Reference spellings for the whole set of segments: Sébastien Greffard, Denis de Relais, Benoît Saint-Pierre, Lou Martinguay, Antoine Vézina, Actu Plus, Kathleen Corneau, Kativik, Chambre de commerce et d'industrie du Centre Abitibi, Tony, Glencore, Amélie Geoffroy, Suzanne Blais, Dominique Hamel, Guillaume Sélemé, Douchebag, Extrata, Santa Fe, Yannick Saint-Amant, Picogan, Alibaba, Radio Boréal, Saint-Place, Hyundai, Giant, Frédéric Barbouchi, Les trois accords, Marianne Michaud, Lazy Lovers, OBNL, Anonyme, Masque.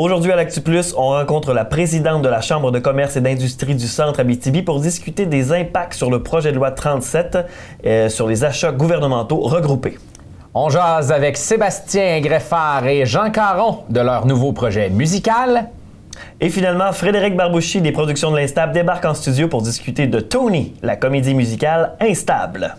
Aujourd'hui à l'Actu Plus, on rencontre la présidente de la Chambre de commerce et d'industrie du Centre Abitibi pour discuter des impacts sur le projet de loi 37 sur les achats gouvernementaux regroupés. On jase avec Sébastien Greffard et Jean Caron de leur nouveau projet musical. Et finalement, Frédéric Barbouchi des productions de l'Instable débarque en studio pour discuter de Tony, la comédie musicale Instable.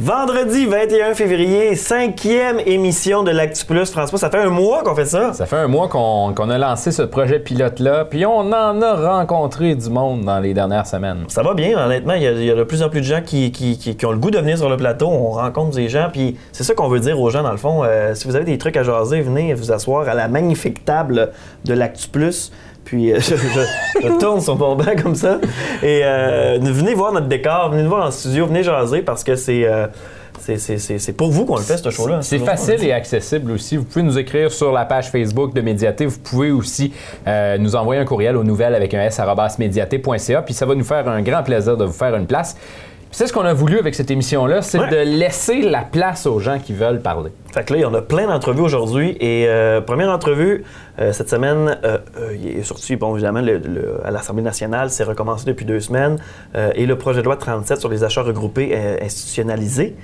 Vendredi 21 février, 5e émission de l'Actu Plus. François, ça fait un mois qu'on fait ça. Ça fait un mois qu'on a lancé ce projet pilote-là, puis on en a rencontré du monde dans les dernières semaines. Ça va bien, honnêtement. Il y a de plus en plus de gens qui ont le goût de venir sur le plateau. On rencontre des gens, puis c'est ça qu'on veut dire aux gens, dans le fond. Si vous avez des trucs à jaser, venez vous asseoir à la magnifique table de l'Actu Plus. Puis je tourne son banc comme ça. Et venez voir notre décor, venez nous voir en studio, venez jaser parce que c'est pour vous qu'on le fait, ce show-là. C'est facile et accessible aussi. Vous pouvez nous écrire sur la page Facebook de Mediaté. Vous pouvez aussi nous envoyer un courriel aux nouvelles avec un s@mediaté.ca. Puis ça va nous faire un grand plaisir de vous faire une place. C'est ce qu'on a voulu avec cette émission-là, c'est de laisser la place aux gens qui veulent parler. Fait que là, on a plein d'entrevues aujourd'hui. Et première entrevue, cette semaine, il est sorti, bon, évidemment, à l'Assemblée nationale, c'est recommencé depuis 2 semaines. Et le projet de loi 37 sur les achats regroupés institutionnalisés.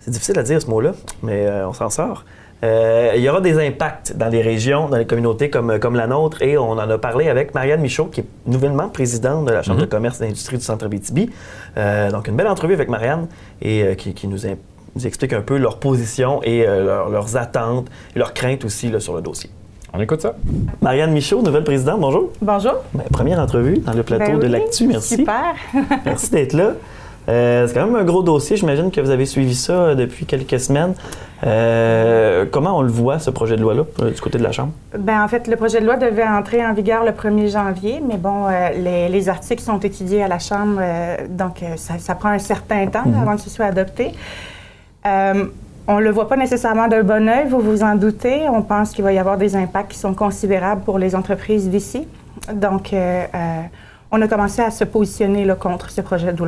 C'est difficile à dire, ce mot-là, mais on s'en sort. Il y aura des impacts dans les régions, dans les communautés comme la nôtre. Et on en a parlé avec Marianne Michaud, qui est nouvellement présidente de la Chambre de commerce et d'industrie du Centre Abitibi. Donc, une belle entrevue avec Marianne et qui nous explique un peu leur position et leurs attentes, et leurs craintes aussi là, sur le dossier. On écoute ça. Marianne Michaud, nouvelle présidente, bonjour. Bonjour. Première entrevue dans le plateau de l'Actu, merci. Super. Merci d'être là. C'est quand même un gros dossier. J'imagine que vous avez suivi ça depuis quelques semaines. Comment on le voit, ce projet de loi-là, du côté de la Chambre? Bien, en fait, le projet de loi devait entrer en vigueur le 1er janvier, mais bon, les articles sont étudiés à la Chambre, donc ça prend un certain temps avant que ce soit adopté. On ne le voit pas nécessairement d'un bon œil, vous vous en doutez. On pense qu'il va y avoir des impacts qui sont considérables pour les entreprises d'ici. Donc, on a commencé à se positionner là, contre ce projet de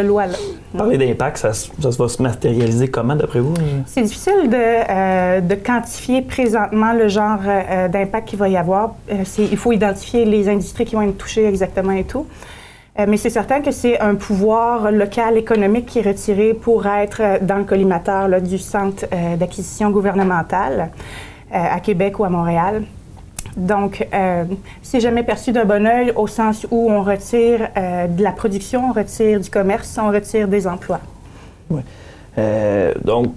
loi-là. Parler d'impact, ça va se matérialiser comment, d'après vous? C'est difficile de quantifier présentement le genre d'impact qu'il va y avoir. Il faut identifier les industries qui vont être touchées exactement et tout. Mais c'est certain que c'est un pouvoir local économique qui est retiré pour être dans le collimateur là, du centre d'acquisition gouvernementale à Québec ou à Montréal. Donc, c'est jamais perçu d'un bon œil au sens où on retire de la production, on retire du commerce, on retire des emplois. Oui. Donc,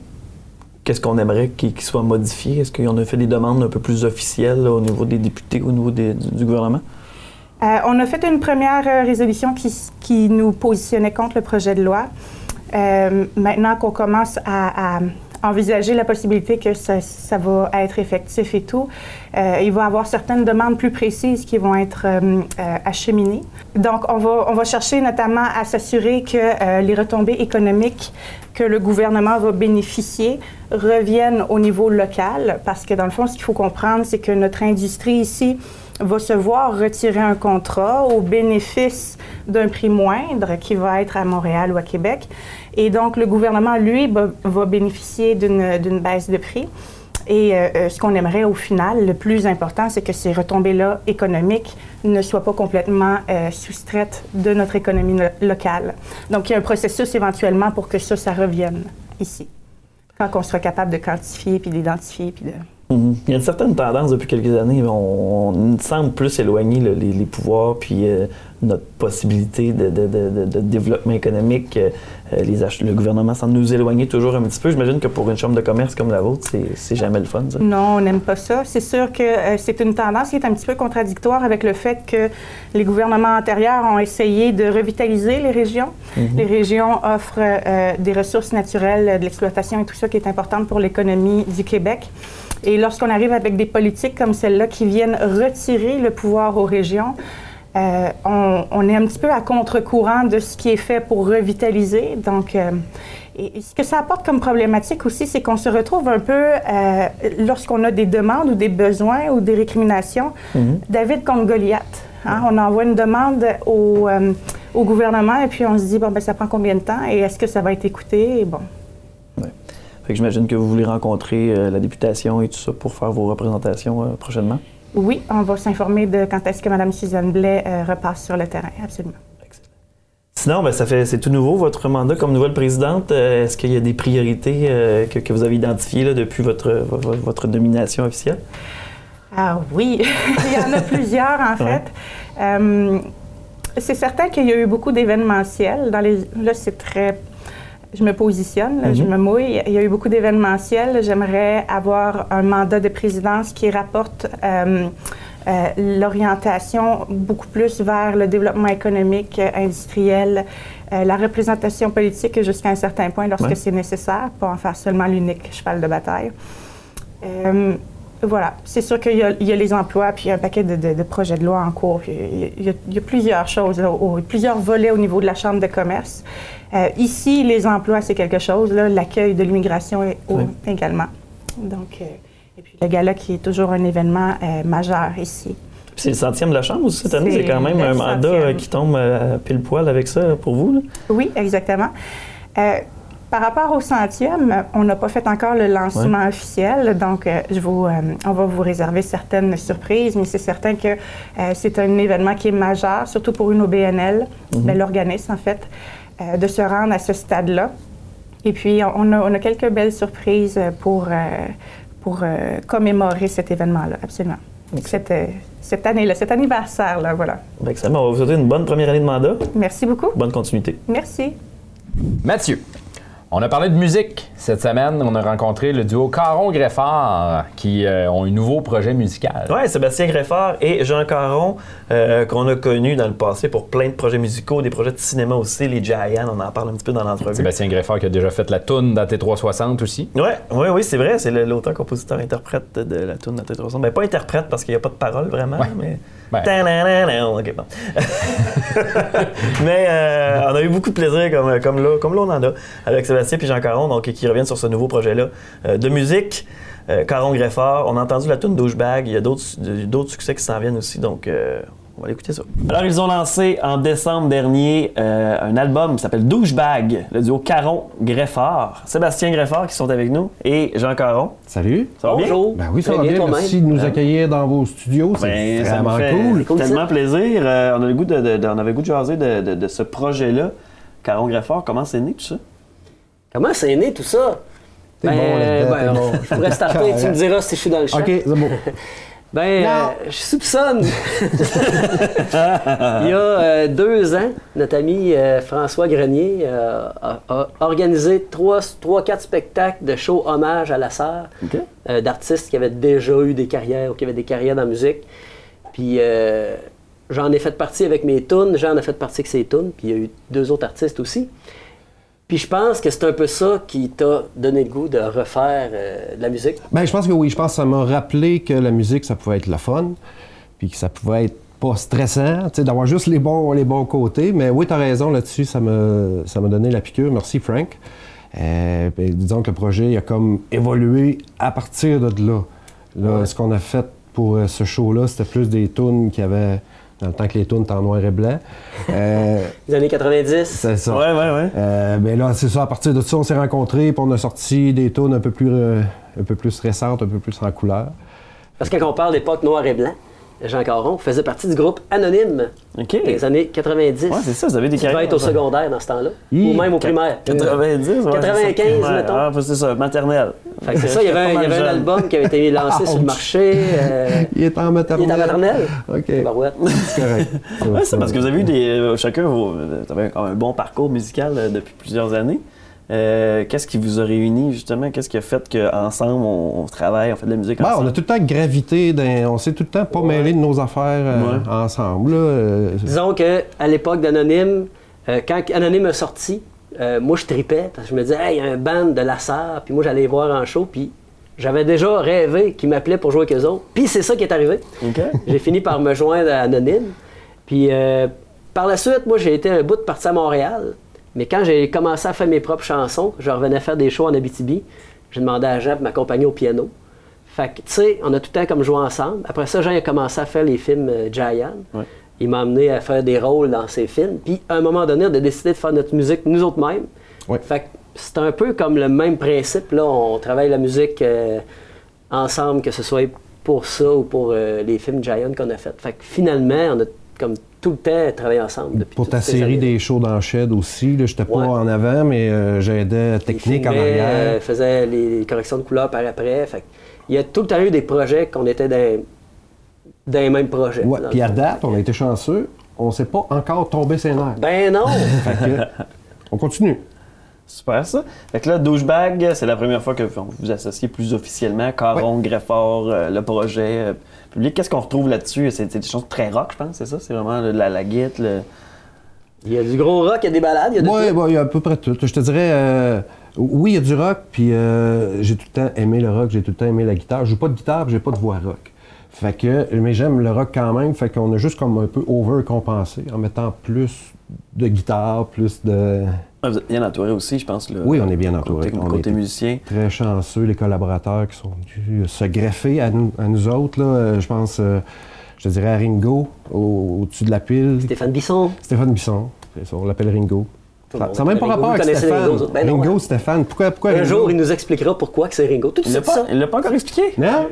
qu'est-ce qu'on aimerait qu'il soit modifié? Est-ce qu'on a fait des demandes un peu plus officielles là, au niveau des députés, au niveau du gouvernement? On a fait une première résolution qui nous positionnait contre le projet de loi. Maintenant qu'on commence à envisager la possibilité que ça va être effectif et tout. Il va y avoir certaines demandes plus précises qui vont être acheminées. Donc, on va chercher notamment à s'assurer que les retombées économiques que le gouvernement va bénéficier reviennent au niveau local, parce que dans le fond, ce qu'il faut comprendre, c'est que notre industrie ici va se voir retirer un contrat au bénéfice d'un prix moindre qui va être à Montréal ou à Québec. Et donc, le gouvernement, lui, va bénéficier d'une baisse de prix. Et ce qu'on aimerait au final, le plus important, c'est que ces retombées-là économiques ne soient pas complètement soustraites de notre économie locale. Donc, il y a un processus éventuellement pour que ça revienne ici, quand on sera capable de quantifier, puis d'identifier, puis de... Il y a une certaine tendance depuis quelques années, on semble plus éloigner les pouvoirs puis notre possibilité de développement économique. Le gouvernement semble nous éloigner toujours un petit peu. J'imagine que pour une chambre de commerce comme la vôtre, c'est jamais le fun, ça. Non, on n'aime pas ça. C'est sûr que c'est une tendance qui est un petit peu contradictoire avec le fait que les gouvernements antérieurs ont essayé de revitaliser les régions. Les régions offrent des ressources naturelles, de l'exploitation et tout ça qui est importante pour l'économie du Québec. Et lorsqu'on arrive avec des politiques comme celle-là qui viennent retirer le pouvoir aux régions, on est un petit peu à contre-courant de ce qui est fait pour revitaliser. Donc, et ce que ça apporte comme problématique aussi, c'est qu'on se retrouve un peu, lorsqu'on a des demandes ou des besoins ou des récriminations, David contre Goliath. Hein? On envoie une demande au gouvernement et puis on se dit, bon, ben, ça prend combien de temps et est-ce que ça va être écouté? Et bon. Ouais. Fait que j'imagine que vous voulez rencontrer la députation et tout ça pour faire vos représentations prochainement? Oui, on va s'informer de quand est-ce que Mme Suzanne Blais repasse sur le terrain, absolument. Excellent. Sinon, ben, c'est tout nouveau, votre mandat comme nouvelle présidente. Est-ce qu'il y a des priorités que vous avez identifiées là, depuis votre nomination officielle? Ah oui, il y en a plusieurs en fait. Ouais. C'est certain qu'il y a eu beaucoup d'événementiels. Là, c'est très... Je me positionne, là, je me mouille. Il y a eu beaucoup d'événementiels. J'aimerais avoir un mandat de présidence qui rapporte l'orientation beaucoup plus vers le développement économique, industriel, la représentation politique jusqu'à un certain point lorsque c'est nécessaire, pour en faire seulement l'unique cheval de bataille. Voilà. C'est sûr qu'il y a les emplois, puis il y a un paquet de projets de loi en cours. Il y a plusieurs choses, là, plusieurs volets au niveau de la Chambre de commerce. Ici, les emplois, c'est quelque chose. L'accueil de l'immigration également. Donc, et puis le gala qui est toujours un événement majeur ici. C'est le 100e de la Chambre aussi cette année. C'est quand même un mandat qui tombe pile poil avec ça pour vous. Là. Oui, exactement. Par rapport au 100e, on n'a pas fait encore le lancement officiel, donc on va vous réserver certaines surprises, mais c'est certain que c'est un événement qui est majeur, surtout pour une OBNL, l'organisme en fait, de se rendre à ce stade-là. Et puis on a quelques belles surprises pour commémorer cet événement-là, absolument. Cette année-là, cet anniversaire-là, voilà. Excellent, on va vous souhaiter une bonne première année de mandat. Merci beaucoup. Bonne continuité. Merci. Mathieu. On a parlé de musique cette semaine. On a rencontré le duo Caron-Greffard qui ont un nouveau projet musical. Oui, Sébastien Greffard et Jean Caron qu'on a connus dans le passé pour plein de projets musicaux, des projets de cinéma aussi, les Giant, on en parle un petit peu dans l'entrevue. Sébastien Greffard qui a déjà fait la toune dans T360 aussi. Oui, c'est vrai. C'est l'auteur, compositeur, interprète de la toune dans T360. Bien, pas interprète parce qu'il n'y a pas de parole vraiment, mais... OK, bon. Mais on a eu beaucoup de plaisir comme là on en a avec Sébastien et Jean Caron, donc qui reviennent sur ce nouveau projet-là de musique. Caron-Greffard, on a entendu la tune Douchebag, il y a d'autres succès qui s'en viennent aussi, donc on va écouter ça. Alors ils ont lancé en décembre dernier un album qui s'appelle Douchebag, le duo Caron-Greffard. Sébastien Greffard qui sont avec nous et Jean Caron. Salut. Ça va bien? Bonjour. Ben oui, ça va bien. Merci de nous accueillir dans vos studios, c'est vraiment cool. Tellement plaisir. On avait le goût de jaser de ce projet-là. Caron-Greffard, comment c'est né tout ça? Comment c'est né tout ça? Bon, je pourrais starter, tu me diras si je suis dans le champ. OK, c'est bon. Je soupçonne. Il y a 2 ans, notre ami François Grenier a organisé 3-4 spectacles de show hommage à la sœur d'artistes qui avaient déjà eu des carrières ou qui avaient des carrières dans la musique. Puis j'en ai fait partie avec mes tunes, Jean en a fait partie avec ses tunes, puis il y a eu 2 autres artistes aussi. Puis je pense que c'est un peu ça qui t'a donné le goût de refaire de la musique. Bien, je pense que oui. Je pense que ça m'a rappelé que la musique, ça pouvait être le fun, puis que ça pouvait être pas stressant, tu sais, d'avoir juste les bons côtés. Mais oui, t'as raison là-dessus, ça m'a donné la piqûre. Merci, Frank. Disons que le projet, il a comme évolué à partir de là. Ce qu'on a fait pour ce show-là, c'était plus des tunes qui avaient... Dans le temps que les tunes étaient en noir et blanc. Les années 90. C'est ça. Oui. Mais là, c'est ça. À partir de ça, on s'est rencontrés et on a sorti des tunes un peu plus stressantes, un peu plus en couleur. Parce que quand on parle d'époque noir et blanc, Jean Caron faisait partie du groupe Anonyme des années 90. Oui, c'est ça. Vous avez des carrières. Tu devais être au secondaire dans ce temps-là. Ou même au primaire. 90, 95, mettons. Ah, c'est ça, maternelle. Fait que c'est ça, il y avait un album qui avait été lancé sur le marché. Il est en maternelle. OK. C'est correct. Oui, c'est parce que vous avez eu chacun un bon parcours musical depuis plusieurs années. Qu'est-ce qui vous a réunis, justement? Qu'est-ce qui a fait qu'ensemble, on travaille, on fait de la musique ensemble? On a tout le temps gravité, on s'est tout le temps pas mêlé de nos affaires ensemble. Là. Disons qu'à l'époque d'Anonyme, quand Anonyme est sorti, moi je tripais, parce que je me disais, hey, il y a un band de la sœur, puis moi j'allais les voir en show, puis j'avais déjà rêvé qu'ils m'appelaient pour jouer avec eux autres. Puis c'est ça qui est arrivé. Okay. J'ai fini par me joindre à Anonyme. Puis par la suite, moi j'ai été un bout de parti à Montréal. Mais quand j'ai commencé à faire mes propres chansons, je revenais faire des shows en Abitibi, j'ai demandé à Jean de m'accompagner au piano. Fait que, tu sais, on a tout le temps comme joué ensemble. Après ça, Jean a commencé à faire les films Giant. Ouais. Il m'a amené à faire des rôles dans ses films. Puis, à un moment donné, on a décidé de faire notre musique nous autres mêmes. Oui. Fait que c'est un peu comme le même principe. Là, on travaille la musique ensemble, que ce soit pour ça ou pour les films Giant qu'on a fait. Fait que finalement, on a comme tout le temps travaillé ensemble. Depuis pour ta série des shows dans Shed aussi, là, j'étais pas en avant, mais j'aidais technique en arrière. Faisais les corrections de couleurs par après. Fait que il y a tout le temps eu des projets qu'on était dans les mêmes projets. Ouais, puis à date, on a été chanceux, on ne s'est pas encore tombé ses nerfs. Ben non! Fait que, on continue. Super ça. Fait que là, Douchebag, c'est la première fois que vous vous associez plus officiellement. Caron, Greffard, le projet public. Qu'est-ce qu'on retrouve là-dessus? C'est des choses très rock, je pense, c'est ça? C'est vraiment la guitare. Il y a du gros rock, il y a des balades, il y a des. Oui, il y a à peu près tout. Je te dirais. Oui, il y a du rock, puis j'ai tout le temps aimé le rock, j'ai tout le temps aimé la guitare. Je joue pas de guitare, j'ai pas de voix rock. Fait que, mais j'aime le rock quand même, fait qu'on a juste comme un peu overcompensé en mettant plus de guitare, plus de. Vous êtes bien entouré aussi, je pense. Oui, on est bien entouré. Côté musicien. Très chanceux, les collaborateurs qui sont dû se greffer à nous autres, là, je pense, je te dirais à Ringo, au-dessus de la pile. Stéphane Bisson, ça, on l'appelle Ringo. Ça n'a même pas rapport avec Stéphane. Ben non, Ringo, ouais. Stéphane, pourquoi Ringo? Un jour, il nous expliquera pourquoi que c'est Ringo. Tout il ne l'a pas encore expliqué. Non?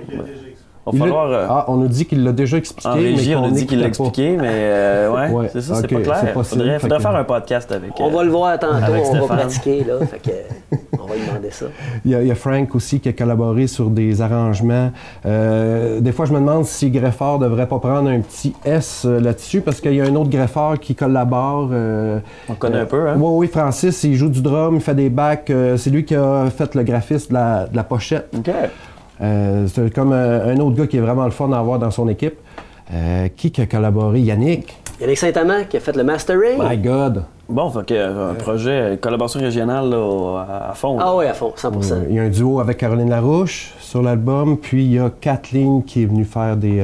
Il va falloir, on nous dit qu'il l'a déjà expliqué. En régie, on nous dit qu'il l'a expliqué, mais ouais, c'est ça, okay, c'est pas clair. Faudrait faire un podcast avec on va le voir tantôt, on Stéphane. Va pratiquer, là. Fait que, on va lui demander ça. Il y a Frank aussi qui a collaboré sur des arrangements. Des fois, je me demande si Greffard ne devrait pas prendre un petit S là-dessus, parce qu'il y a un autre Greffard qui collabore. On connaît un peu, hein? Oui, Francis, il joue du drum, il fait des backs. C'est lui qui a fait le graphisme de la pochette. OK. C'est comme un autre gars qui est vraiment le fun à avoir dans son équipe. Qui a collaboré? Yannick Saint-Amant qui a fait le mastering. My God! Bon, fait que, un projet, collaboration régionale là, à fond. Là. Ah oui, à fond, 100%. Il y a un duo avec Caroline Larouche sur l'album, puis il y a Kathleen qui est venue faire des.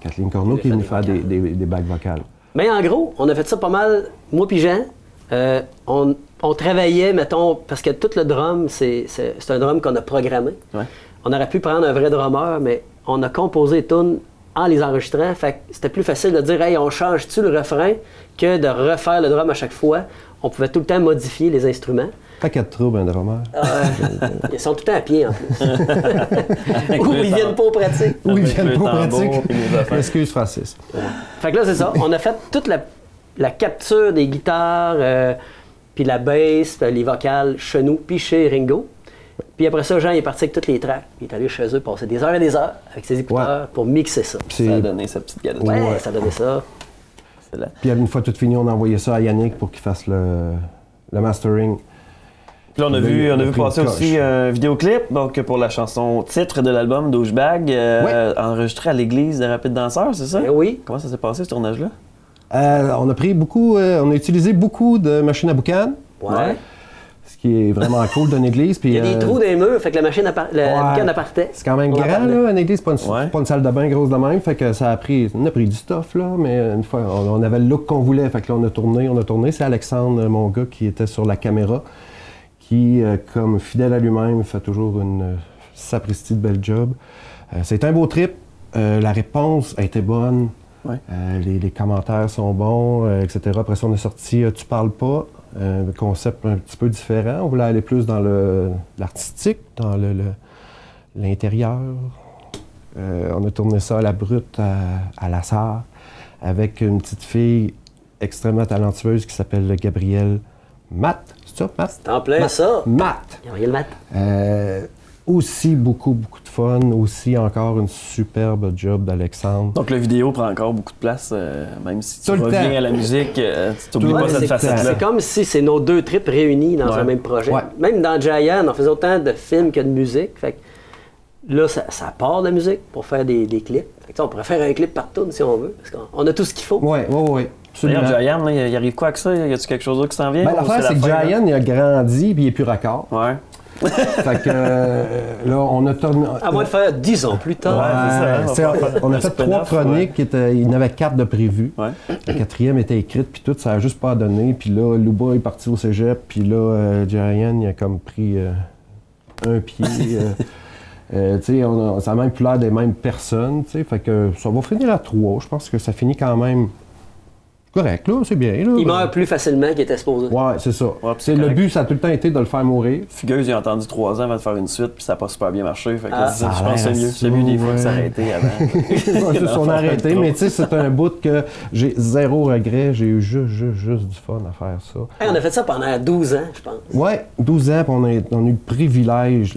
Kathleen Corneau qui est venue faire des bacs vocales. Mais en gros, on a fait ça pas mal, moi puis Jean. On travaillait, mettons, parce que tout le drum, c'est un drum qu'on a programmé. Ouais. On aurait pu prendre un vrai drummer, mais on a composé les tunes en les enregistrant. Fait que c'était plus facile de dire « Hey, on change-tu le refrain » que de refaire le drum à chaque fois. On pouvait tout le temps modifier les instruments. Paquet de troubles, un drummer. Ils sont tout le temps à pied, en plus. Ou ils viennent pas aux pratiques. Ou ils viennent pas aux pratiques. Excuse, Francis. Fait que là, c'est ça. On a fait toute la capture des guitares, puis la bass, puis les vocales chez nous, puis chez Ringo. Puis après ça, Jean est parti avec toutes les tracks. Il est allé chez eux passer des heures et des heures avec ses écouteurs pour mixer ça. Ça a donné sa petite galette. Ouais, ça a donné ça. Puis une fois tout fini, on a envoyé ça à Yannick pour qu'il fasse le mastering. Puis là, on a vu passer aussi un vidéoclip donc pour la chanson titre de l'album Douchebag, enregistré à l'église des Rapides Danseurs, c'est ça? Oui. Comment ça s'est passé, ce tournage-là? On a pris beaucoup, on a utilisé beaucoup de machines à boucan. Ouais. Ce qui est vraiment cool d'une église. Puis, il y a des trous dans les murs, fait que la machine à partait. C'est quand même grand, là, une église, c'est pas une salle de bain grosse de même, fait que ça a pris, on a pris du stuff, là, mais une fois, on avait le look qu'on voulait, fait que là, on a tourné. C'est Alexandre, mon gars, qui était sur la caméra, qui, comme fidèle à lui-même, fait toujours une sapristi de belle job. C'est un beau trip, la réponse a été bonne, les commentaires sont bons, etc. Après ça, on est sorti « Tu parles pas ». Un concept un petit peu différent. On voulait aller plus dans l'artistique, dans l'intérieur. On a tourné ça à la brute, à la Sarre, avec une petite fille extrêmement talentueuse qui s'appelle Gabrielle Matt. C'est ça, Matt? C'est en plein Matt. Ça! Matt! Gabrielle Matt. Aussi beaucoup de fun, aussi encore une superbe job d'Alexandre. Donc la vidéo prend encore beaucoup de place, même si tu reviens à la musique, tu t'oublies pas cette facette-là. C'est comme si c'est nos deux tripes réunies dans un même projet. Ouais. Même dans Giant, on faisait autant de films que de musique. Fait que là, ça part de la musique pour faire des clips. Fait que, on pourrait faire un clip par tourne si on veut, parce qu'on a tout ce qu'il faut. Oui. D'ailleurs, Giant, là, il arrive quoi avec ça? Y a-tu quelque chose d'autre qui s'en vient? Ben, l'affaire, c'est que Giant, il a grandi puis il est plus raccord. Ouais. Fait que là, on a tourné. Avant de faire 10 ans plus tard. Ouais, c'est ça, on a fait 3 chroniques. Il y en avait 4 de prévues. Ouais. La 4e était écrite, puis tout, ça n'a juste pas donné. Puis là, Louba est parti au cégep, puis là, Giant, il a comme pris un pied. Tu sais, ça a même plus l'air des mêmes personnes. Fait que ça va finir à 3. Je pense que ça finit quand même correct, là, c'est bien. Là, il meurt plus facilement qu'il était supposé. Oui, c'est ça. Ouais, c'est le but, ça a tout le temps été de le faire mourir. Fugueuse, il a attendu 3 ans avant de faire une suite, puis ça n'a pas super bien marché. Fait que je pense que c'est mieux. C'est mieux des fois de s'arrêter avant. Ils sont arrêtés, mais tu sais, c'est un bout que j'ai zéro regret. J'ai eu juste du fun à faire ça. Hey, on a fait ça pendant 12 ans, je pense. Oui, 12 ans, puis on a eu le privilège,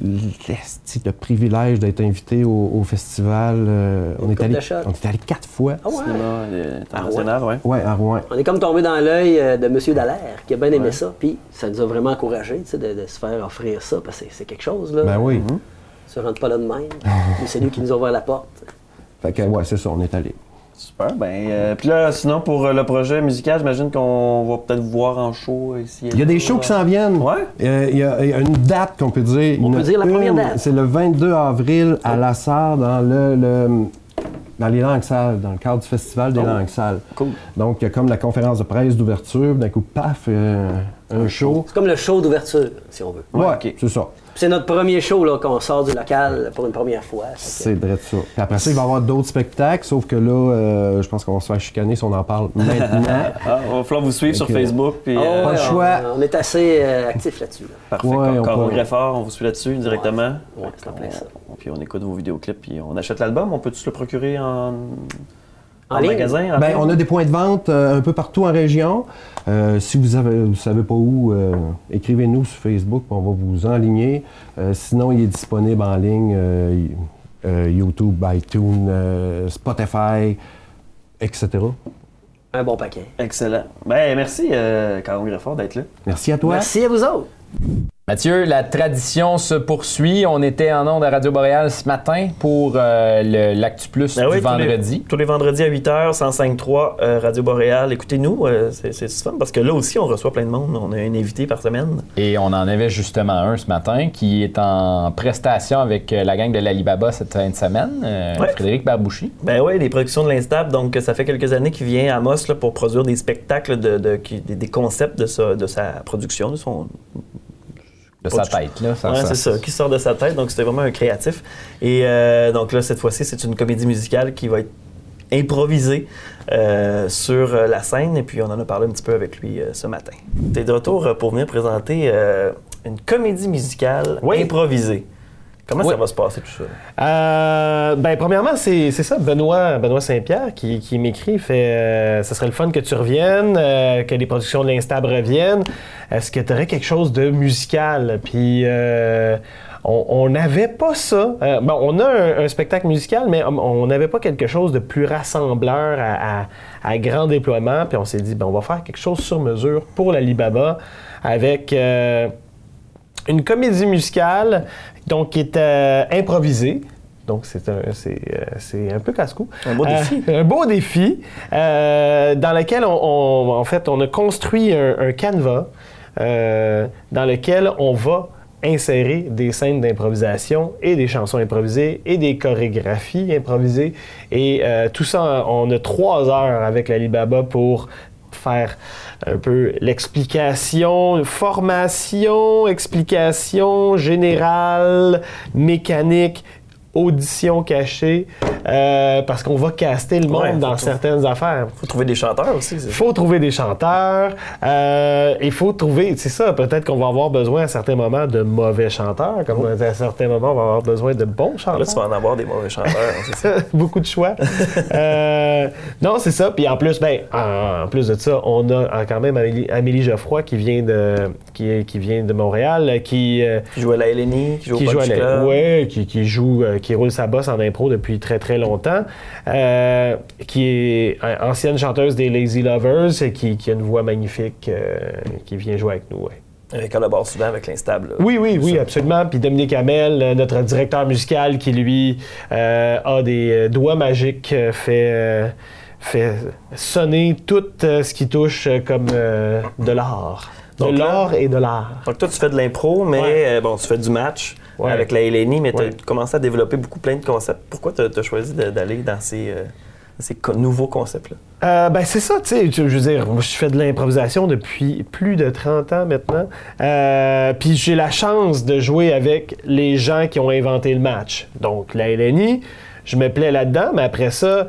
d'être invité au festival. On est allé 4 fois. Ah ouais? International, oui. Oui, à Rouen. On est comme tombé dans l'œil de M. Dallaire, qui a bien aimé ça, puis ça nous a vraiment encouragés de se faire offrir ça, parce que c'est quelque chose, là. Ben oui. Tu ne rentres pas là de même, c'est lui qui nous a ouvert la porte. Fait que, ouais, c'est ça, on est allé. Super, ben. Puis là, sinon, pour le projet musical, j'imagine qu'on va peut-être vous voir en show ici. Il y a des shows qui s'en viennent. Ouais. Il y a une date qu'on peut dire. On peut dire la première date. C'est le 22 avril à La Sarre, dans les langues sales, dans le cadre du Festival des langues sales. Cool. Donc, il y a comme la conférence de presse d'ouverture, d'un coup, paf, un show. C'est comme le show d'ouverture, si on veut. Oui, ouais, c'est ça. C'est notre premier show qu'on sort du local pour une première fois. C'est vrai de ça. Puis après ça, il va y avoir d'autres spectacles, sauf que là, je pense qu'on va se faire chicaner si on en parle maintenant. On va falloir vous suivre sur Facebook. Puis, pas le choix. On est assez actifs là-dessus. Parfait. Caron Greffard, on vous suit là-dessus directement. Oui, c'est en plein ça. Puis on écoute vos vidéoclips, puis on achète l'album. On peut tous le procurer en magasin? Bien, on a des points de vente un peu partout en région. Si vous ne savez pas où, écrivez-nous sur Facebook, on va vous enligner. Sinon, il est disponible en ligne, YouTube, iTunes, Spotify, etc. Un bon paquet. Excellent. Ben, merci, Caron Greffard, d'être là. Merci à toi. Merci à vous autres. Mathieu, la tradition se poursuit. On était en ondes à Radio Boréal ce matin pour l'Actu Plus du vendredi. Tous les vendredis à 8h, 105.3 Radio Boréal. Écoutez-nous, c'est fun parce que là aussi, on reçoit plein de monde. On a un invité par semaine. Et on en avait justement un ce matin qui est en prestation avec la gang de l'Alibaba cette fin de semaine, Frédéric Barbouchi. Ben oui, des productions de l'Instable. Donc, ça fait quelques années qu'il vient à Amos là, pour produire des spectacles, des concepts de sa production, de son... De sa tête, là. Oui, c'est ça, qui sort de sa tête. Donc, c'était vraiment un créatif. Et donc là, cette fois-ci, c'est une comédie musicale qui va être improvisée sur la scène. Et puis, on en a parlé un petit peu avec lui ce matin. Tu es de retour pour venir présenter une comédie musicale improvisée. Comment ça va se passer, tout ça? Ben, premièrement, c'est ça, Benoît Saint-Pierre qui m'écrit, fait « Ce serait le fun que tu reviennes, que les productions de l'Instab reviennent. Est-ce que tu aurais quelque chose de musical? » Puis on n'avait pas ça. Bon, on a un spectacle musical, mais on n'avait pas quelque chose de plus rassembleur à grand déploiement. Puis on s'est dit, ben, on va faire quelque chose sur mesure pour l'Alibaba avec... une comédie musicale, donc, qui est improvisée. Donc, c'est un peu casse-cou. Un beau défi. Un beau défi, dans lequel, on a construit un canevas dans lequel on va insérer des scènes d'improvisation et des chansons improvisées et des chorégraphies improvisées. Et tout ça, on a 3 heures avec l'Alibaba pour... faire un peu l'explication, formation, explication générale, mécanique, audition cachée, parce qu'on va caster le monde dans certaines affaires. Faut trouver des chanteurs aussi. Faut trouver des chanteurs. Il faut trouver, c'est ça, peut-être qu'on va avoir besoin à certains moments de mauvais chanteurs, comme à certains moments, on va avoir besoin de bons chanteurs. Là, tu vas en avoir des mauvais chanteurs, c'est ça. Beaucoup de choix. Non, c'est ça. Puis en plus, en plus de ça, on a quand même Amélie Geoffroy qui vient de Montréal, qui joue à la LNI, qui roule sa bosse en impro depuis très, très longtemps, qui est ancienne chanteuse des Lazy Lovers et qui a une voix magnifique, qui vient jouer avec nous. Elle collabore souvent avec l'Instable. Oui, absolument. Puis Dominique Hamel, notre directeur musical, qui, lui, a des doigts magiques, fait sonner tout ce qui touche comme de l'art. De l'or et de l'art. Donc toi, tu fais de l'impro, mais tu fais du match avec la LNI, mais tu as commencé à développer plein de concepts. Pourquoi tu as choisi d'aller dans ces nouveaux concepts-là? C'est ça, tu sais. Je veux dire, je fais de l'improvisation depuis plus de 30 ans maintenant. Puis j'ai la chance de jouer avec les gens qui ont inventé le match. Donc la LNI, je me plais là-dedans, mais après ça,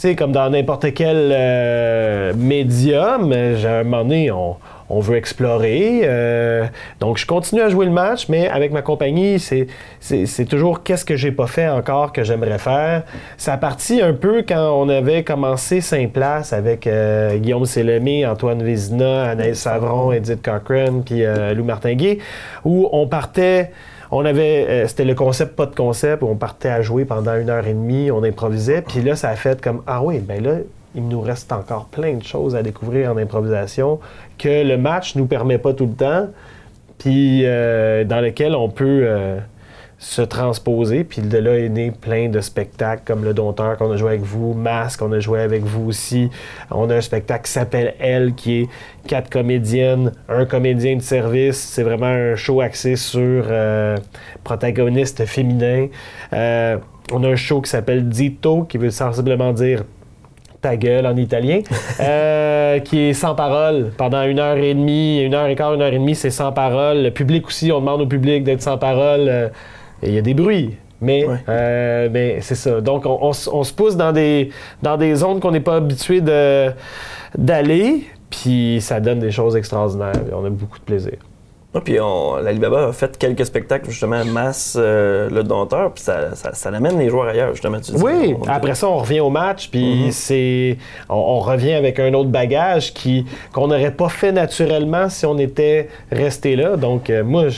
sais, comme dans n'importe quel média, mais à un moment donné, on veut explorer. Donc, je continue à jouer le match, mais avec ma compagnie, c'est toujours qu'est-ce que j'ai pas fait encore que j'aimerais faire. Ça a parti un peu quand on avait commencé Saint-Place avec Guillaume Sélemé, Antoine Vézina, Anaïs Savron, Edith Cochrane, puis Lou Martinguay, où on partait. On avait, c'était le concept, pas de concept, où on partait à jouer pendant 1h30, on improvisait, puis là, ça a fait comme, ah oui, ben là, il nous reste encore plein de choses à découvrir en improvisation que le match nous permet pas tout le temps, puis dans lequel on peut se transposer, puis de là est né plein de spectacles comme Le Dompteur qu'on a joué avec vous, Masque, on a joué avec vous aussi. On a un spectacle qui s'appelle Elle, qui est 4 comédiennes, un comédien de service. C'est vraiment un show axé sur protagonistes féminins. On a un show qui s'appelle Dito, qui veut sensiblement dire ta gueule en italien, qui est sans parole. Pendant 1h30, 1h15, 1h30, c'est sans parole. Le public aussi, on demande au public d'être sans parole. Et il y a des bruits, mais, ouais. Mais c'est ça. Donc, on se pousse dans des zones qu'on n'est pas habitué d'aller, puis ça donne des choses extraordinaires. On a beaucoup de plaisir. Ouais, puis l'Alibaba a fait quelques spectacles, justement, Masse, Le Dompteur, puis ça amène les joueurs ailleurs, justement. Tu dis, oui, après ça, on revient au match, puis c'est, on revient avec un autre bagage qu'on n'aurait pas fait naturellement si on était resté là. Donc, moi,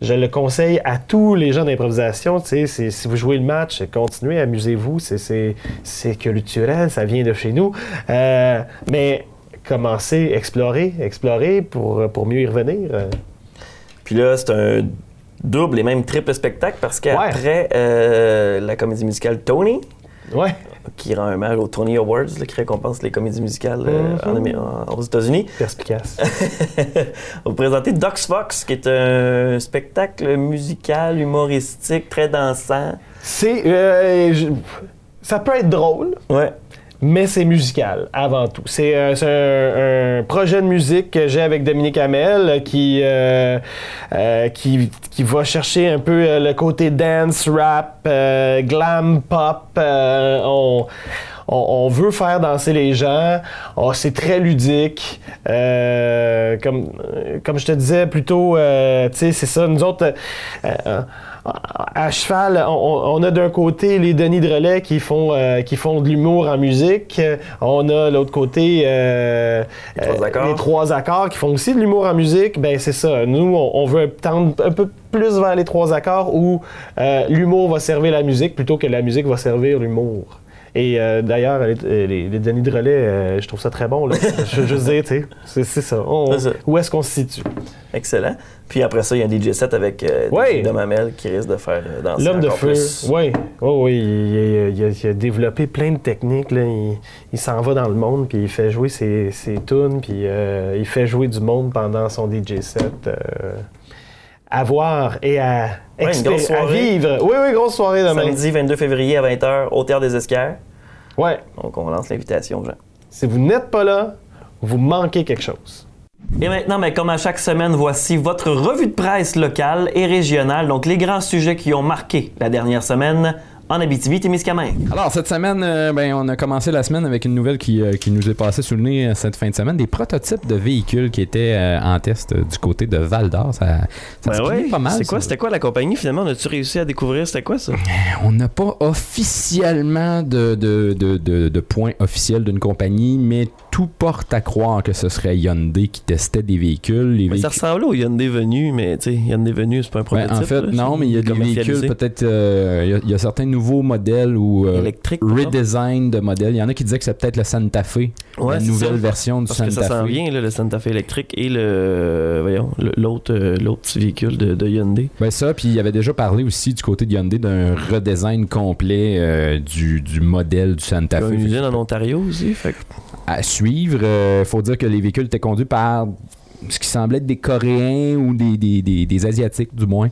je le conseille à tous les gens d'improvisation. Tu sais, si vous jouez le match, continuez, amusez-vous. C'est culturel, ça vient de chez nous. Mais commencez, explorer pour mieux y revenir. Puis là, c'est un double et même triple spectacle parce qu'après la comédie musicale Tony, qui rend hommage aux Tony Awards, là, qui récompense les comédies musicales aux États-Unis. Perspicace. On va présenter Dox Fox, qui est un spectacle musical, humoristique, très dansant. Ça peut être drôle. Ouais. Mais c'est musical, avant tout. C'est un projet de musique que j'ai avec Dominique Hamel qui va chercher un peu le côté dance, rap, glam, pop. On veut faire danser les gens. Oh, c'est très ludique. Comme je te disais plus tôt, tu sais, c'est ça. Nous autres... à cheval, on a d'un côté les Denis de Relais qui font de l'humour en musique. On a l'autre côté les trois accords qui font aussi de l'humour en musique. Ben c'est ça. Nous, on veut tendre un peu plus vers les trois accords où l'humour va servir la musique plutôt que la musique va servir l'humour. Et d'ailleurs, les Denis de Relais, je trouve ça très bon. Là. Je veux juste dire, tu sais, c'est ça. Où est-ce qu'on se situe? Excellent. Puis après ça, il y a un DJ set avec de Hamel qui risque de faire danser l'homme de feu. Oui, oh, oui. Il a développé plein de techniques. Là. Il s'en va dans le monde, puis il fait jouer ses tunes, puis il fait jouer du monde pendant son DJ set. À voir et à vivre. Oui, grosse soirée demain. Samedi 22 février à 20h au Théâtre des Esquerres. Oui. Donc, on lance l'invitation aux gens. Si vous n'êtes pas là, vous manquez quelque chose. Et maintenant, comme à chaque semaine, voici votre revue de presse locale et régionale. Donc, les grands sujets qui ont marqué la dernière semaine en Abitibi-Témiscamingue. Alors, cette semaine, on a commencé la semaine avec une nouvelle qui nous est passée sous le nez cette fin de semaine. Des prototypes de véhicules qui étaient en test du côté de Val-d'Or. Ça pas mal. C'était quoi la compagnie, finalement? On a-tu réussi à découvrir? C'était quoi, ça? On n'a pas officiellement de point officiel d'une compagnie, mais tout porte à croire que ce serait Hyundai qui testait des véhicules. Ça ressemble au Hyundai Venue, mais tu sais, Hyundai Venue, c'est pas un prototype. En fait, non, mais il y a des véhicules, peut-être... Il y a certains nouveaux modèles ou redesign de modèles. Il y en a qui disaient que c'est peut-être le Santa Fe, la nouvelle version du Santa Fe. Parce que ça s'en vient, le Santa Fe électrique et l'autre petit véhicule de Hyundai. Ben ça, puis il y avait déjà parlé aussi du côté de Hyundai d'un redesign complet du modèle du Santa Fe. Il y a une usine en Ontario aussi, fait que... À suivre, faut dire que les véhicules étaient conduits par ce qui semblait être des Coréens ou des Asiatiques du moins.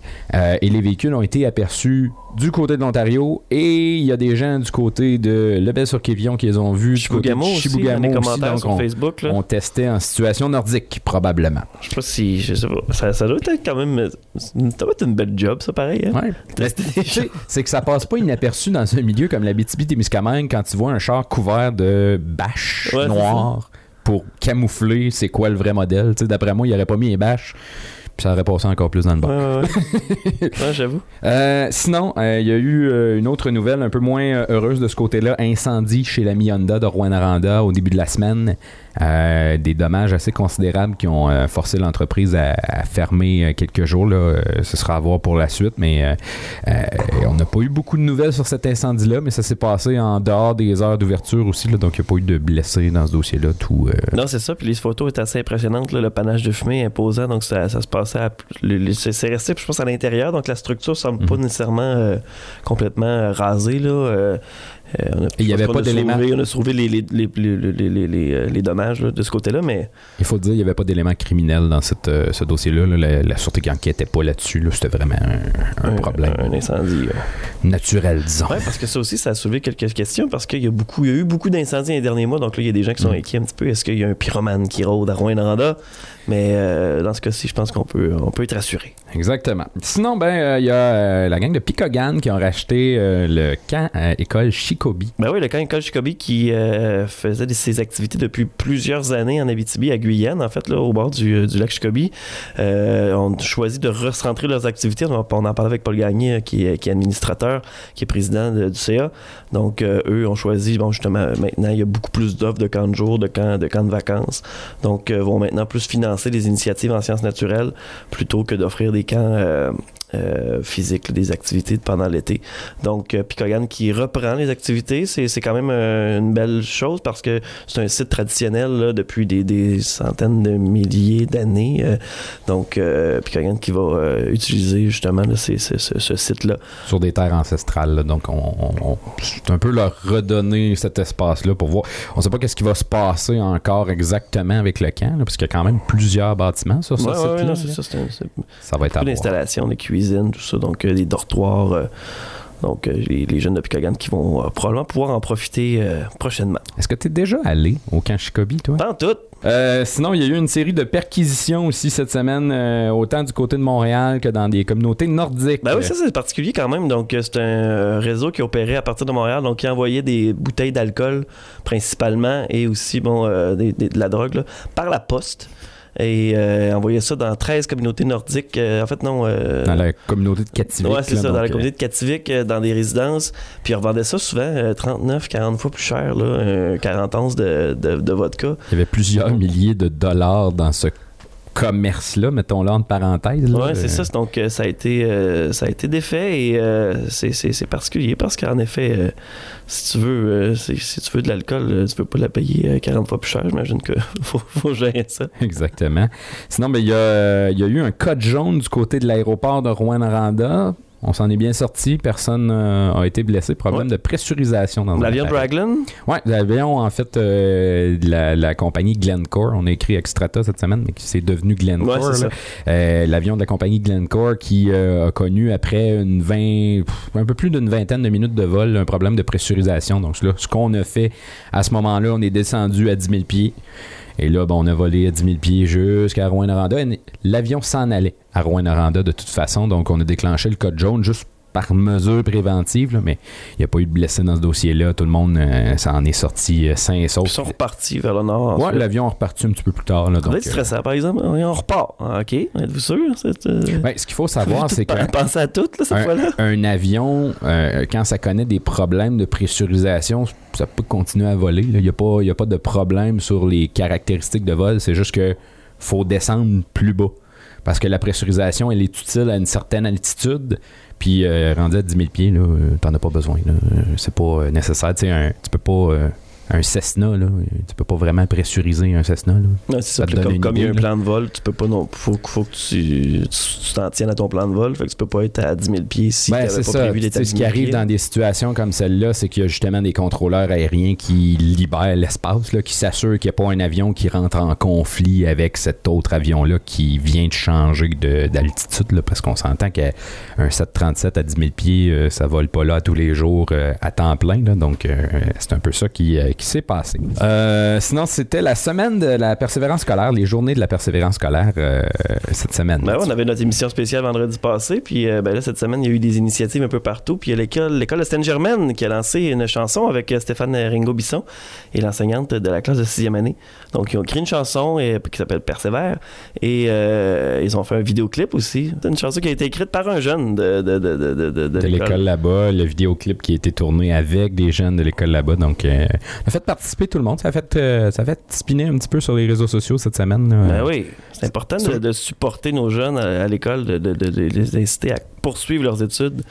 Et les véhicules ont été aperçus du côté de l'Ontario et il y a des gens du côté de Lebel-sur-Quévillon qui les ont vus. Chibougamau aussi, dans les commentaires aussi, sur Facebook. Là. On testait en situation nordique, probablement. Je sais pas si... Je sais pas. Ça doit être quand même... Ça doit être une belle job, ça, pareil. Hein? Ouais. C'est que ça passe pas inaperçu dans un milieu comme l'Abitibi-Témiscamingue quand tu vois un char couvert de bâches noires pour camoufler c'est quoi le vrai modèle. T'sais, d'après moi, il n'aurait pas mis les bâches. Puis ça aurait passé encore plus dans le bas. Ouais, j'avoue. Sinon, il y a eu une autre nouvelle un peu moins heureuse de ce côté-là. Incendie chez la Hyundai de Rouyn-Noranda au début de la semaine. Des dommages assez considérables qui ont forcé l'entreprise à fermer quelques jours. Là. Ce sera à voir pour la suite, mais on n'a pas eu beaucoup de nouvelles sur cet incendie-là, mais ça s'est passé en dehors des heures d'ouverture aussi, là, donc il n'y a pas eu de blessés dans ce dossier-là. Non, c'est ça, puis les photos étaient assez impressionnantes. Là, le panache de fumée imposant, donc ça se passait c'est resté, je pense, à l'intérieur, donc la structure ne semble pas nécessairement complètement rasée, là. Il n'y avait pas d'éléments. On a sauvé les dommages là, de ce côté-là, mais... Il faut dire, il n'y avait pas d'éléments criminels dans ce dossier-là. Là. La Sûreté qui n'enquêtait pas là-dessus, là, c'était vraiment un problème. Un incendie. Naturel, disons. Oui, parce que ça aussi, ça a soulevé quelques questions, parce qu'il y a eu beaucoup d'incendies les derniers mois, donc là, il y a des gens qui sont inquiets un petit peu. Est-ce qu'il y a un pyromane qui rôde à Rouyn-Noranda? Mais dans ce cas-ci, je pense qu'on peut être rassuré. Exactement. Sinon, il y a la gang de Picogan qui ont racheté le camp École Chicobi. Ben oui, le camp École Chicobi qui faisait ses activités depuis plusieurs années en Abitibi, à Guyane, en fait, là, au bord du lac Chicobi. On choisit de recentrer leurs activités. On en parlait avec Paul Gagné, qui est administrateur, qui est président du CA. Donc, eux ont choisi, justement, maintenant, il y a beaucoup plus d'offres de camps de jour, de camps de vacances. Donc, vont maintenant plus financer des initiatives en sciences naturelles plutôt que d'offrir des camps... physique, des activités pendant l'été. Donc, Picogan qui reprend les activités, c'est quand même une belle chose parce que c'est un site traditionnel là, depuis des centaines de milliers d'années. Donc, Picogan qui va utiliser justement là, ce site-là. Sur des terres ancestrales. Là, donc, on c'est un peu leur redonner cet espace-là pour voir. On ne sait pas qu'est-ce qui va se passer encore exactement avec le camp, là, parce qu'il y a quand même plusieurs bâtiments sur ce site-là. Non, ça va être à voir. L'installation, les cuisines, tout ça, donc des dortoirs, donc les jeunes de Picogan qui vont probablement pouvoir en profiter prochainement. Est-ce que tu es déjà allé au camp Chicobi, toi? Pas en tout! Sinon, il y a eu une série de perquisitions aussi cette semaine, autant du côté de Montréal que dans des communautés nordiques. Ben oui, ça c'est particulier quand même. Donc, c'est un réseau qui opérait à partir de Montréal, donc qui envoyait des bouteilles d'alcool principalement et aussi de la drogue là, par la poste. Et envoyer ça dans 13 communautés nordiques. En fait, non. Dans la communauté de Kativik. Oui, c'est ça, dans la communauté de Kativik, dans des résidences. Puis ils revendaient ça souvent 39, 40 fois plus cher, là, 40 onces de vodka. Il y avait plusieurs milliers de dollars dans ce commerce-là, mettons-le entre parenthèses. Oui, c'est ça. Donc, ça a été défait et c'est particulier parce qu'en effet, si tu veux de l'alcool, tu peux pas la payer 40 fois plus cher. J'imagine qu'il faut gérer ça. Exactement. Sinon, il y a eu un code jaune du côté de l'aéroport de Rouyn-Noranda. On s'en est bien sorti. Personne a été blessé. Problème de pressurisation dans l'avion Draglin? Oui, l'avion, en fait, de la compagnie Glencore. On a écrit Extrata cette semaine, mais c'est devenu Glencore. Ouais, c'est l'avion de la compagnie Glencore qui a connu, après un peu plus d'une vingtaine de minutes de vol, un problème de pressurisation. Donc, là, ce qu'on a fait à ce moment-là, on est descendu à 10 000 pieds. Et là, on a volé à 10 000 pieds jusqu'à Rouyn-Noranda. L'avion s'en allait à Rouyn-Noranda de toute façon. Donc, on a déclenché le code jaune juste par mesure préventive. Là, mais il n'y a pas eu de blessés dans ce dossier-là. Tout le monde s'en est sorti sain et sauf. Ils sont repartis vers le nord. Oui, l'avion est reparti un petit peu plus tard. Là, donc, c'est stressant, par exemple. On repart. OK. Êtes-vous sûr? Ce qu'il faut savoir, c'est que... Pensez à tout, là, cette fois-là. Un avion, quand ça connaît des problèmes de pressurisation... ça peut continuer à voler. Il n'y a pas de problème sur les caractéristiques de vol. C'est juste que faut descendre plus bas. Parce que la pressurisation, elle est utile à une certaine altitude. Puis, rendu à 10 000 pieds, tu n'en as pas besoin. Là. C'est pas nécessaire. Tu peux pas un Cessna, là, tu peux pas vraiment pressuriser un Cessna. Là. Ouais, c'est ça, comme il y a un plan de vol, tu peux pas non, faut que tu t'en tiennes à ton plan de vol, fait que tu peux pas être à 10 000 pieds si tu n'avais pas prévu l'état de ce qui arrive dans des situations comme celle-là, c'est qu'il y a justement des contrôleurs aériens qui libèrent l'espace, là, qui s'assurent qu'il n'y a pas un avion qui rentre en conflit avec cet autre avion-là qui vient de changer d'altitude, là, parce qu'on s'entend qu'un 737 à 10 000 pieds, ça vole pas là tous les jours à temps plein, là, donc c'est un peu ça qui s'est passé. Sinon, c'était la semaine de la persévérance scolaire, les journées de la persévérance scolaire cette semaine. Ben ouais, on avait notre émission spéciale vendredi passé, puis ben là, cette semaine, il y a eu des initiatives un peu partout, puis il y a l'école de Sainte-Germaine qui a lancé une chanson avec Stéphane Ringo-Bisson et l'enseignante de la classe de 6e année. Donc, ils ont créé une chanson qui s'appelle « Persévère » et ils ont fait un vidéoclip aussi. C'est une chanson qui a été écrite par un jeune de l'école là-bas, le vidéoclip qui a été tourné avec des jeunes de l'école là-bas, donc ça a fait participer tout le monde. Ça a fait spinner un petit peu sur les réseaux sociaux cette semaine. Ben oui, c'est important de supporter nos jeunes à l'école, de les inciter à poursuivre leurs études,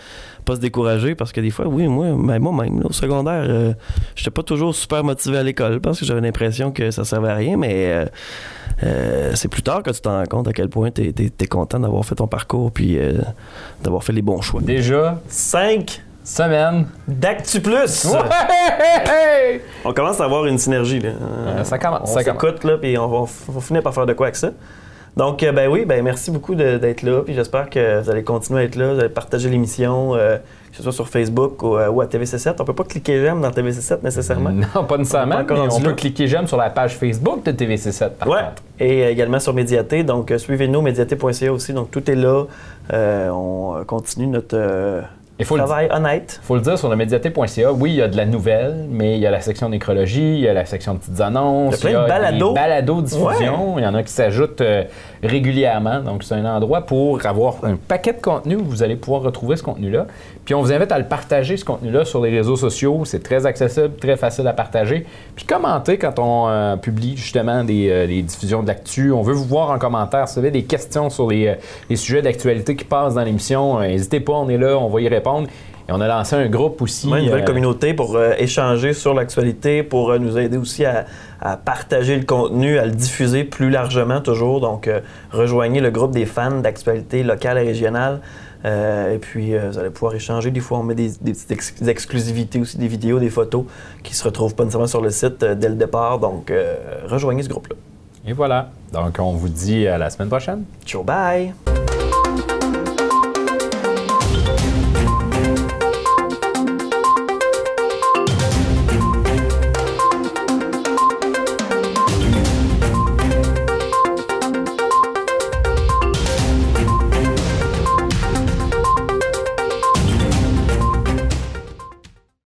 pas se décourager, parce que des fois, oui, moi-même, là, au secondaire, j'étais pas toujours super motivé à l'école parce que j'avais l'impression que ça servait à rien, mais c'est plus tard que tu te rends compte à quel point t'es content d'avoir fait ton parcours puis d'avoir fait les bons choix. Déjà, 5 semaines d'Actu Plus! Ouais! On commence à avoir une synergie, là. Ça commence. On s'écoute, là, puis on va finir par faire de quoi avec ça. Donc, ben oui, ben merci beaucoup d'être là, puis j'espère que vous allez continuer à être là, vous allez partager l'émission, que ce soit sur Facebook ou à TVC7. On peut pas cliquer j'aime dans TVC7 nécessairement. Non, pas nécessairement, mais on peut cliquer j'aime sur la page Facebook de TVC7, par contre. Et également sur Mediaté, donc suivez-nous, mediaté.ca aussi, donc tout est là. On continue notre... travail honnête. Il faut le dire, sur le mediaté.ca, oui, il y a de la nouvelle, mais il y a la section nécrologie, il y a la section de petites annonces, il y a des balado-diffusion, il y en a qui s'ajoutent régulièrement. Donc, c'est un endroit pour avoir un paquet de contenu où vous allez pouvoir retrouver ce contenu-là. Puis, on vous invite à le partager, ce contenu-là, sur les réseaux sociaux. C'est très accessible, très facile à partager. Puis, commentez quand on publie, justement, des diffusions de l'actu. On veut vous voir en commentaire. Si vous avez des questions sur les sujets d'actualité qui passent dans l'émission, n'hésitez pas, on est là, on va y répondre. Et on a lancé un groupe aussi. Une nouvelle communauté pour échanger sur l'actualité, pour nous aider aussi à partager le contenu, à le diffuser plus largement toujours. Donc, rejoignez le groupe des fans d'actualité locale et régionale. Et puis, vous allez pouvoir échanger. Des fois, on met des petites exclusivités aussi, des vidéos, des photos qui ne se retrouvent pas nécessairement sur le site dès le départ. Donc, rejoignez ce groupe-là. Et voilà. Donc, on vous dit à la semaine prochaine. Ciao, bye!